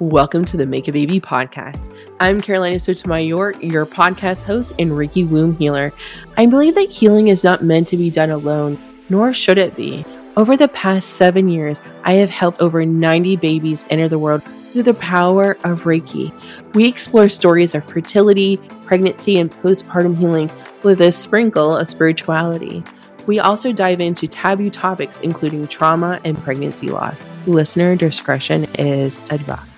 Welcome to the Make A Baby podcast. I'm Carolina Sotomayor, your podcast host and Reiki womb healer. I believe that healing is not meant to be done alone, nor should it be. Over the past 7 years, I have helped over 90 babies enter the world through the power of Reiki. We explore stories of fertility, pregnancy, and postpartum healing with a sprinkle of spirituality. We also dive into taboo topics, including trauma and pregnancy loss. Listener discretion is advised.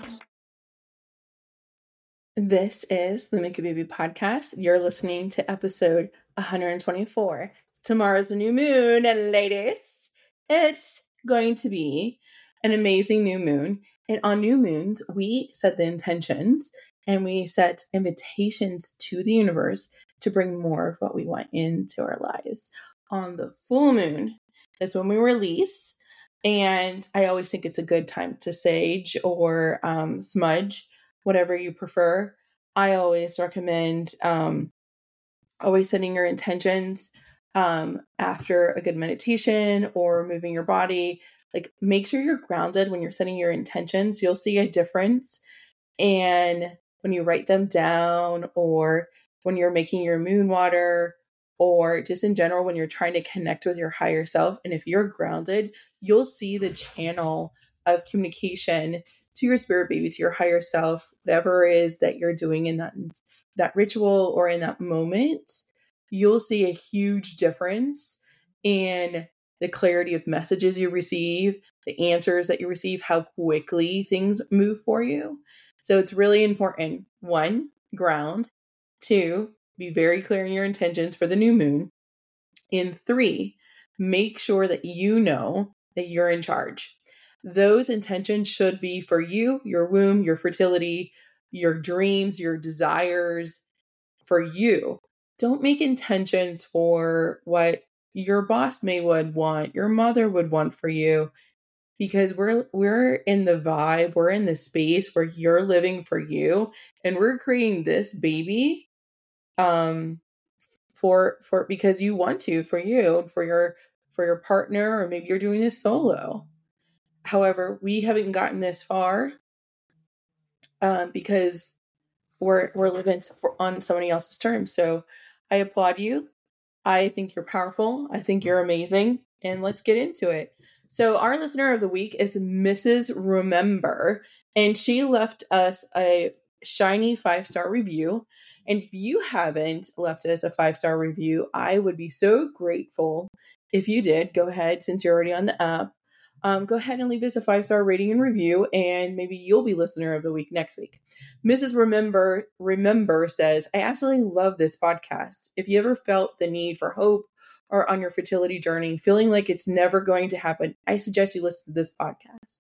This is the Make a Baby podcast. You're listening to episode 124. Tomorrow's the new moon, and ladies, it's going to be an amazing new moon. And on new moons, we set the intentions and we set invitations to the universe to bring more of what we want into our lives. On the full moon, that's when we release. And I always think it's a good time to sage or smudge, whatever you prefer. I always recommend always setting your intentions after a good meditation or moving your body. Like, make sure you're grounded when you're setting your intentions. You'll see a difference. And when you write them down or when you're making your moon water, or just in general, when you're trying to connect with your higher self. And if you're grounded, you'll see the channel of communication to your spirit baby, to your higher self, whatever it is that you're doing in that ritual or in that moment, you'll see a huge difference in the clarity of messages you receive, the answers that you receive, how quickly things move for you. So it's really important. 1, ground. 2, be very clear in your intentions for the new moon. And 3, make sure that you know that you're in charge. Those intentions should be for you, your womb, your fertility, your dreams, your desires, for you. Don't make intentions for what your boss would want, your mother would want for you, because we're in the vibe, we're in the space where you're living for you, and we're creating this baby because you want to, for you, for your partner, or maybe you're doing this solo. However, we haven't gotten this far, because we're living on somebody else's terms. So I applaud you. I think you're powerful. I think you're amazing. And let's get into it. So our listener of the week is Mrs. Remember, and she left us a shiny 5-star review. And if you haven't left us a 5-star review, I would be so grateful if you did. Go ahead, since you're already on the app, go ahead and leave us a 5-star rating and review, and maybe you'll be listener of the week next week. Mrs. Remember says, I absolutely love this podcast. If you ever felt the need for hope or on your fertility journey, feeling like it's never going to happen, I suggest you listen to this podcast.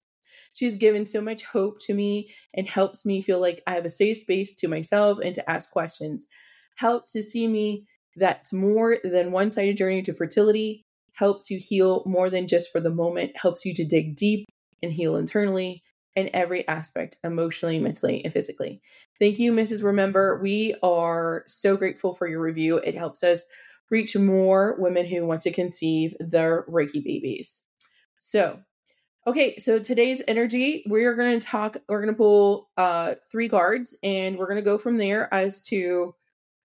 She's given so much hope to me and helps me feel like I have a safe space to myself and to ask questions. Helps to see me that's more than one-sided journey to fertility. Helps you heal more than just for the moment. Helps you to dig deep and heal internally in every aspect, emotionally, mentally, and physically. Thank you, Mrs. Remember. We are so grateful for your review. It helps us reach more women who want to conceive their Reiki babies. Okay, so today's energy, we're going to pull 3 cards, and we're going to go from there as to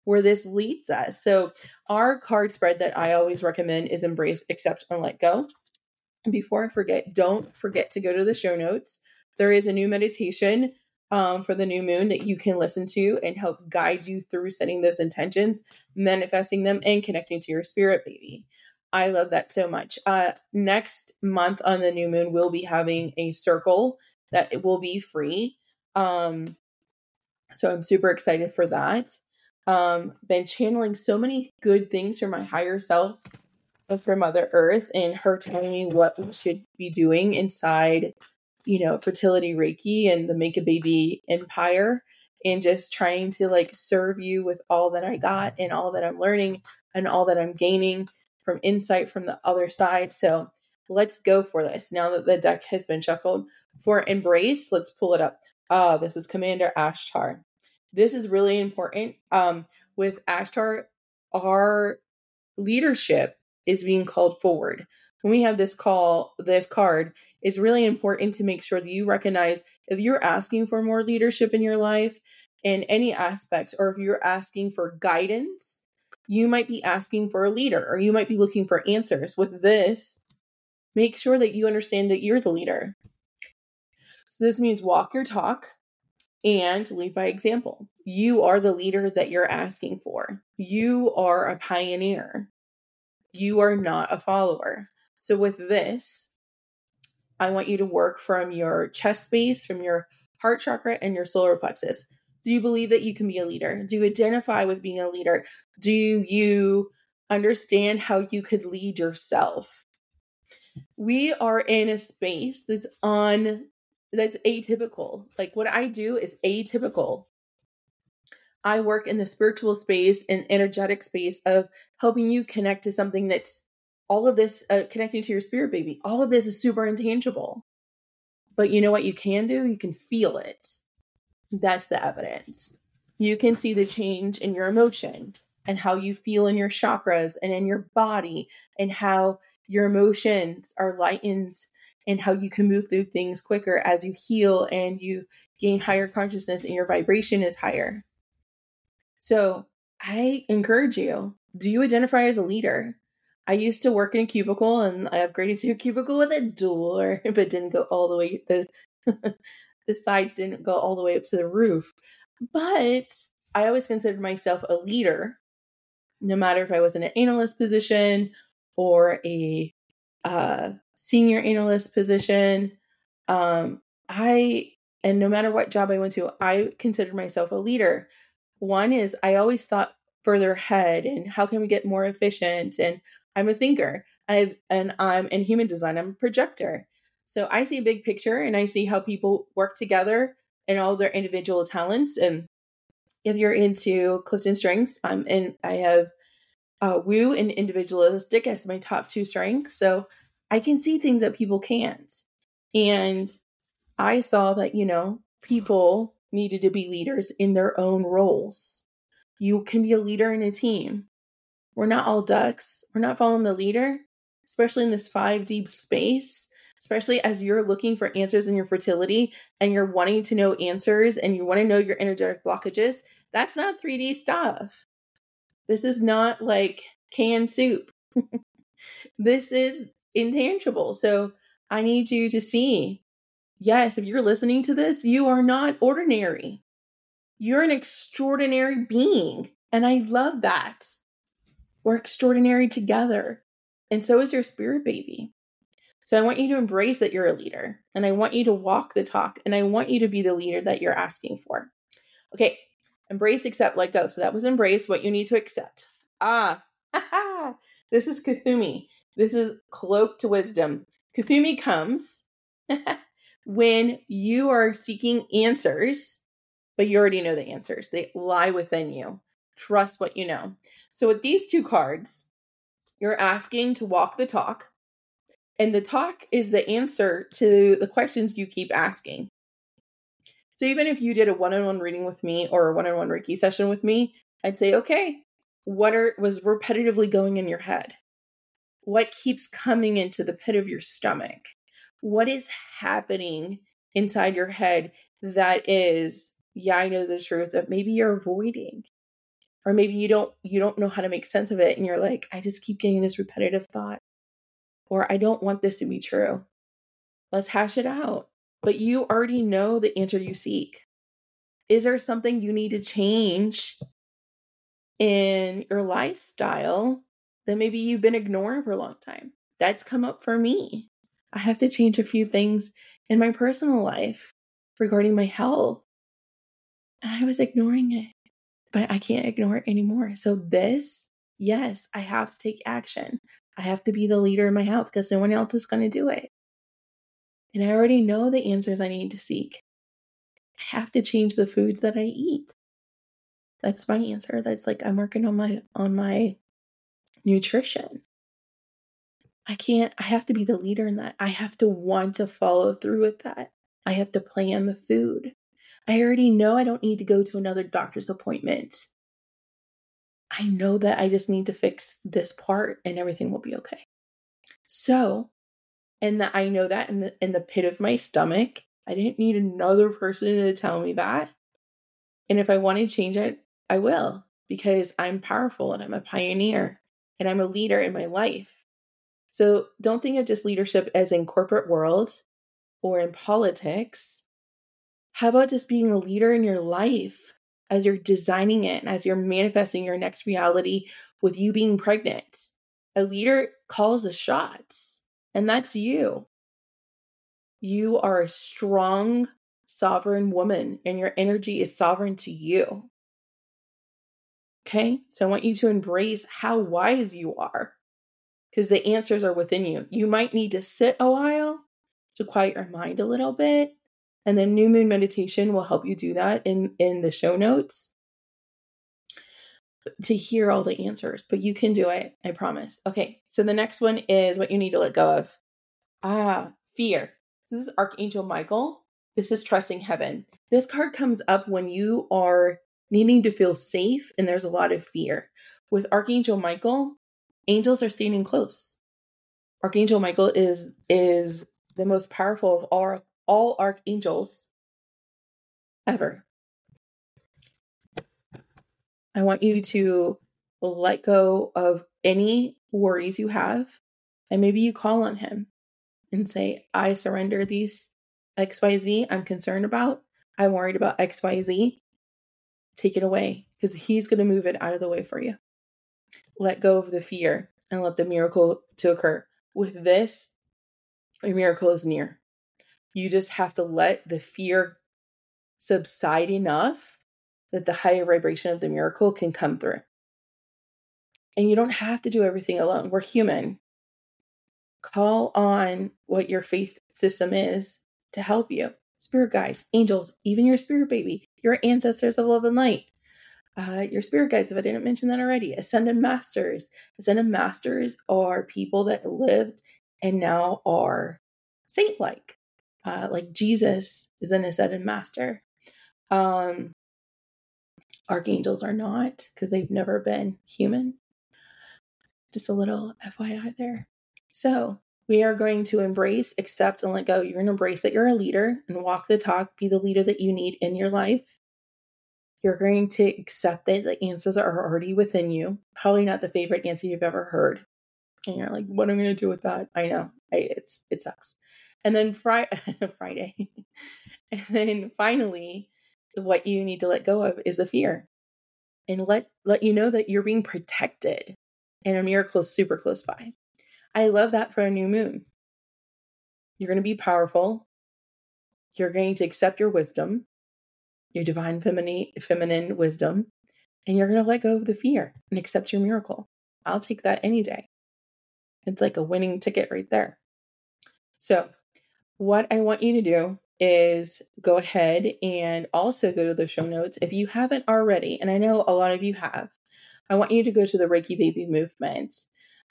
where this leads us. So our card spread that I always recommend is Embrace, Accept, and Let Go. And before I forget, don't forget to go to the show notes. There is a new meditation for the new moon that you can listen to and help guide you through setting those intentions, manifesting them, and connecting to your spirit baby. I love that so much. Next month on the new moon, we'll be having a circle that it will be free. So I'm super excited for that. Been channeling so many good things from my higher self, from Mother Earth, and her telling me what we should be doing inside, fertility Reiki and the Make a Baby empire, and just trying to serve you with all that I got and all that I'm learning and all that I'm gaining from insight from the other side. So let's go for this. Now that the deck has been shuffled for Embrace, let's pull it up. This is Commander Ashtar. This is really important. With Ashtar, our leadership is being called forward. when we have this card, it's really important to make sure that you recognize if you're asking for more leadership in your life in any aspects, or if you're asking for guidance, you might be asking for a leader, or you might be looking for answers. With this, make sure that you understand that you're the leader. So this means walk your talk and lead by example. You are the leader that you're asking for. You are a pioneer. You are not a follower. So with this, I want you to work from your chest space, from your heart chakra and your solar plexus. Do you believe that you can be a leader? Do you identify with being a leader? Do you understand how you could lead yourself? We are in a space that's atypical. Like what I do is atypical. I work in the spiritual space and energetic space of helping you connect to something that's all of this, connecting to your spirit baby. All of this is super intangible. But you know what you can do? You can feel it. That's the evidence. You can see the change in your emotion and how you feel in your chakras and in your body and how your emotions are lightened and how you can move through things quicker as you heal and you gain higher consciousness and your vibration is higher. So I encourage you, do you identify as a leader? I used to work in a cubicle and I upgraded to a cubicle with a door, but didn't go all the way. The sides didn't go all the way up to the roof, but I always considered myself a leader, no matter if I was in an analyst position or a senior analyst position. And no matter what job I went to, I considered myself a leader. One is I always thought further ahead and how can we get more efficient? And I'm a thinker and I'm in human design. I'm a projector. So I see a big picture and I see how people work together and all their individual talents. And if you're into CliftonStrengths, I have woo and individualistic as my top two strengths. So I can see things that people can't. And I saw that, people needed to be leaders in their own roles. You can be a leader in a team. We're not all ducks. We're not following the leader, especially in this 5D space, especially as you're looking for answers in your fertility and you're wanting to know answers and you want to know your energetic blockages. That's not 3D stuff. This is not like canned soup. This is intangible. So I need you to see, yes, if you're listening to this, you are not ordinary. You're an extraordinary being. And I love that. We're extraordinary together. And so is your spirit baby. So I want you to embrace that you're a leader, and I want you to walk the talk, and I want you to be the leader that you're asking for. Okay. Embrace, accept, let go. So that was embrace what you need to accept. This is Kuthumi. This is cloaked wisdom. Kuthumi comes when you are seeking answers, but you already know the answers. They lie within you. Trust what you know. So with these two cards, you're asking to walk the talk. And the talk is the answer to the questions you keep asking. So even if you did a one-on-one reading with me or a one-on-one Reiki session with me, I'd say, okay, what was repetitively going in your head? What keeps coming into the pit of your stomach? What is happening inside your head that is, I know the truth, that maybe you're avoiding, or maybe you don't know how to make sense of it. And you're like, I just keep getting this repetitive thought. Or I don't want this to be true. Let's hash it out. But you already know the answer you seek. Is there something you need to change in your lifestyle that maybe you've been ignoring for a long time? That's come up for me. I have to change a few things in my personal life regarding my health. And I was ignoring it, but I can't ignore it anymore. So this, yes, I have to take action. I have to be the leader in my health because no one else is going to do it. And I already know the answers I need to seek. I have to change the foods that I eat. That's my answer. That's like, I'm working on my nutrition. I have to be the leader in that. I have to want to follow through with that. I have to plan the food. I already know I don't need to go to another doctor's appointment. I know that I just need to fix this part and everything will be okay. So, and I know that in the pit of my stomach, I didn't need another person to tell me that. And if I want to change it, I will, because I'm powerful and I'm a pioneer and I'm a leader in my life. So don't think of just leadership as in corporate world or in politics. How about just being a leader in your life as you're designing it and as you're manifesting your next reality with you being pregnant? A leader calls the shots, and that's you. You are a strong, sovereign woman, and your energy is sovereign to you. Okay? So I want you to embrace how wise you are, because the answers are within you. You might need to sit a while to quiet your mind a little bit, and the new moon meditation will help you do that in the show notes to hear all the answers, but you can do it. I promise. Okay. So the next one is what you need to let go of. Fear. So this is Archangel Michael. This is trusting heaven. This card comes up when you are needing to feel safe and there's a lot of fear. With Archangel Michael, angels are standing close. Archangel Michael is the most powerful of all archangels ever. I want you to let go of any worries you have, and maybe you call on him and say, I surrender these XYZ I'm concerned about. I'm worried about XYZ. Take it away, because he's going to move it out of the way for you. Let go of the fear and let the miracle to occur. With this, a miracle is near. You just have to let the fear subside enough that the higher vibration of the miracle can come through. And you don't have to do everything alone. We're human. Call on what your faith system is to help you. Spirit guides, angels, even your spirit baby, your ancestors of love and light, your spirit guides, if I didn't mention that already, ascended masters. Ascended masters are people that lived and now are saint-like. Like Jesus is an ascended master. Archangels are not, because they've never been human. Just a little FYI there. So we are going to embrace, accept, and let go. You're going to embrace that you're a leader and walk the talk, be the leader that you need in your life. You're going to accept that the answers are already within you. Probably not the favorite answer you've ever heard. And you're like, what am I going to do with that? I know. It sucks. And then Friday, and then finally, what you need to let go of is the fear, and let you know that you're being protected, and a miracle is super close by. I love that for a new moon. You're going to be powerful. You're going to accept your wisdom, your divine feminine wisdom, and you're going to let go of the fear and accept your miracle. I'll take that any day. It's like a winning ticket right there. So, what I want you to do is go ahead and also go to the show notes. If you haven't already, and I know a lot of you have, I want you to go to the Reiki Baby Movement.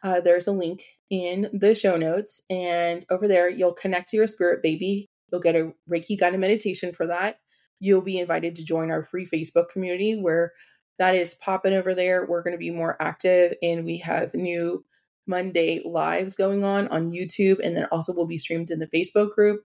There's a link in the show notes, and over there, you'll connect to your spirit baby. You'll get a Reiki guided meditation for that. You'll be invited to join our free Facebook community where that is popping over there. We're going to be more active, and we have new Monday lives going on YouTube, and then also will be streamed in the Facebook group.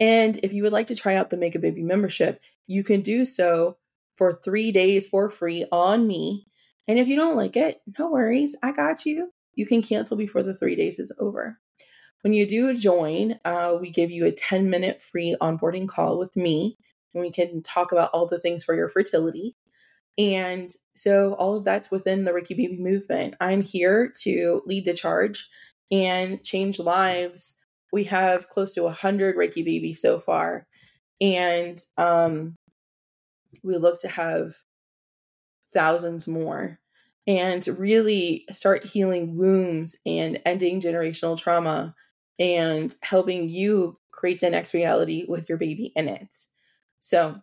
And if you would like to try out the Make a Baby membership, you can do so for 3 days for free on me. And if you don't like it, no worries. I got you. You can cancel before the 3 days is over. When you do join, we give you a 10-minute free onboarding call with me, and we can talk about all the things for your fertility. And so all of that's within the Reiki Baby Movement. I'm here to lead the charge and change lives. We have close to 100 Reiki babies so far. And we look to have thousands more and really start healing wombs and ending generational trauma and helping you create the next reality with your baby in it. So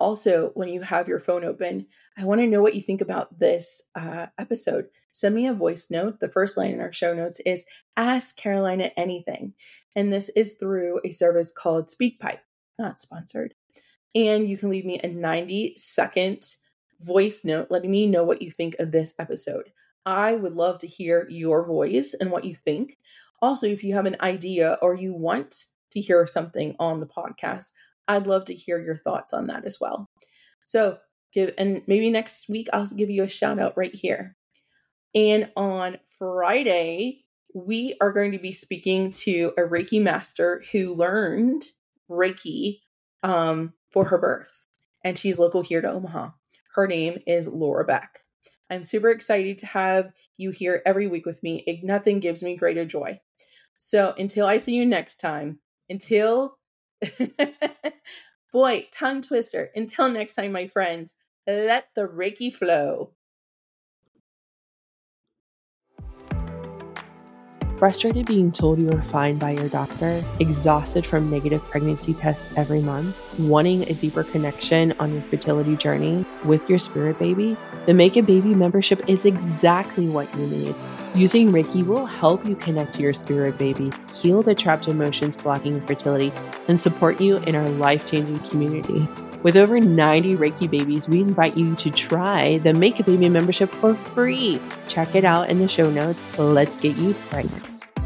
also, when you have your phone open, I want to know what you think about this episode. Send me a voice note. The first line in our show notes is Ask Carolina Anything. And this is through a service called SpeakPipe, not sponsored. And you can leave me a 90-second voice note letting me know what you think of this episode. I would love to hear your voice and what you think. Also, if you have an idea or you want to hear something on the podcast, I'd love to hear your thoughts on that as well. So and maybe next week, I'll give you a shout out right here. And on Friday, we are going to be speaking to a Reiki master who learned Reiki for her birth. And she's local here to Omaha. Her name is Laura Beck. I'm super excited to have you here every week with me. Nothing gives me greater joy. So until I see you next time, until next time, my friends, let the Reiki flow. Frustrated being told you are fine by your doctor, exhausted from negative pregnancy tests every month, wanting a deeper connection on your fertility journey with your spirit baby? The Make a Baby membership is exactly what you need. Using Reiki will help you connect to your spirit baby, heal the trapped emotions blocking fertility, and support you in our life-changing community. With over 90 Reiki babies, we invite you to try the Make a Baby membership for free. Check it out in the show notes. Let's get you pregnant.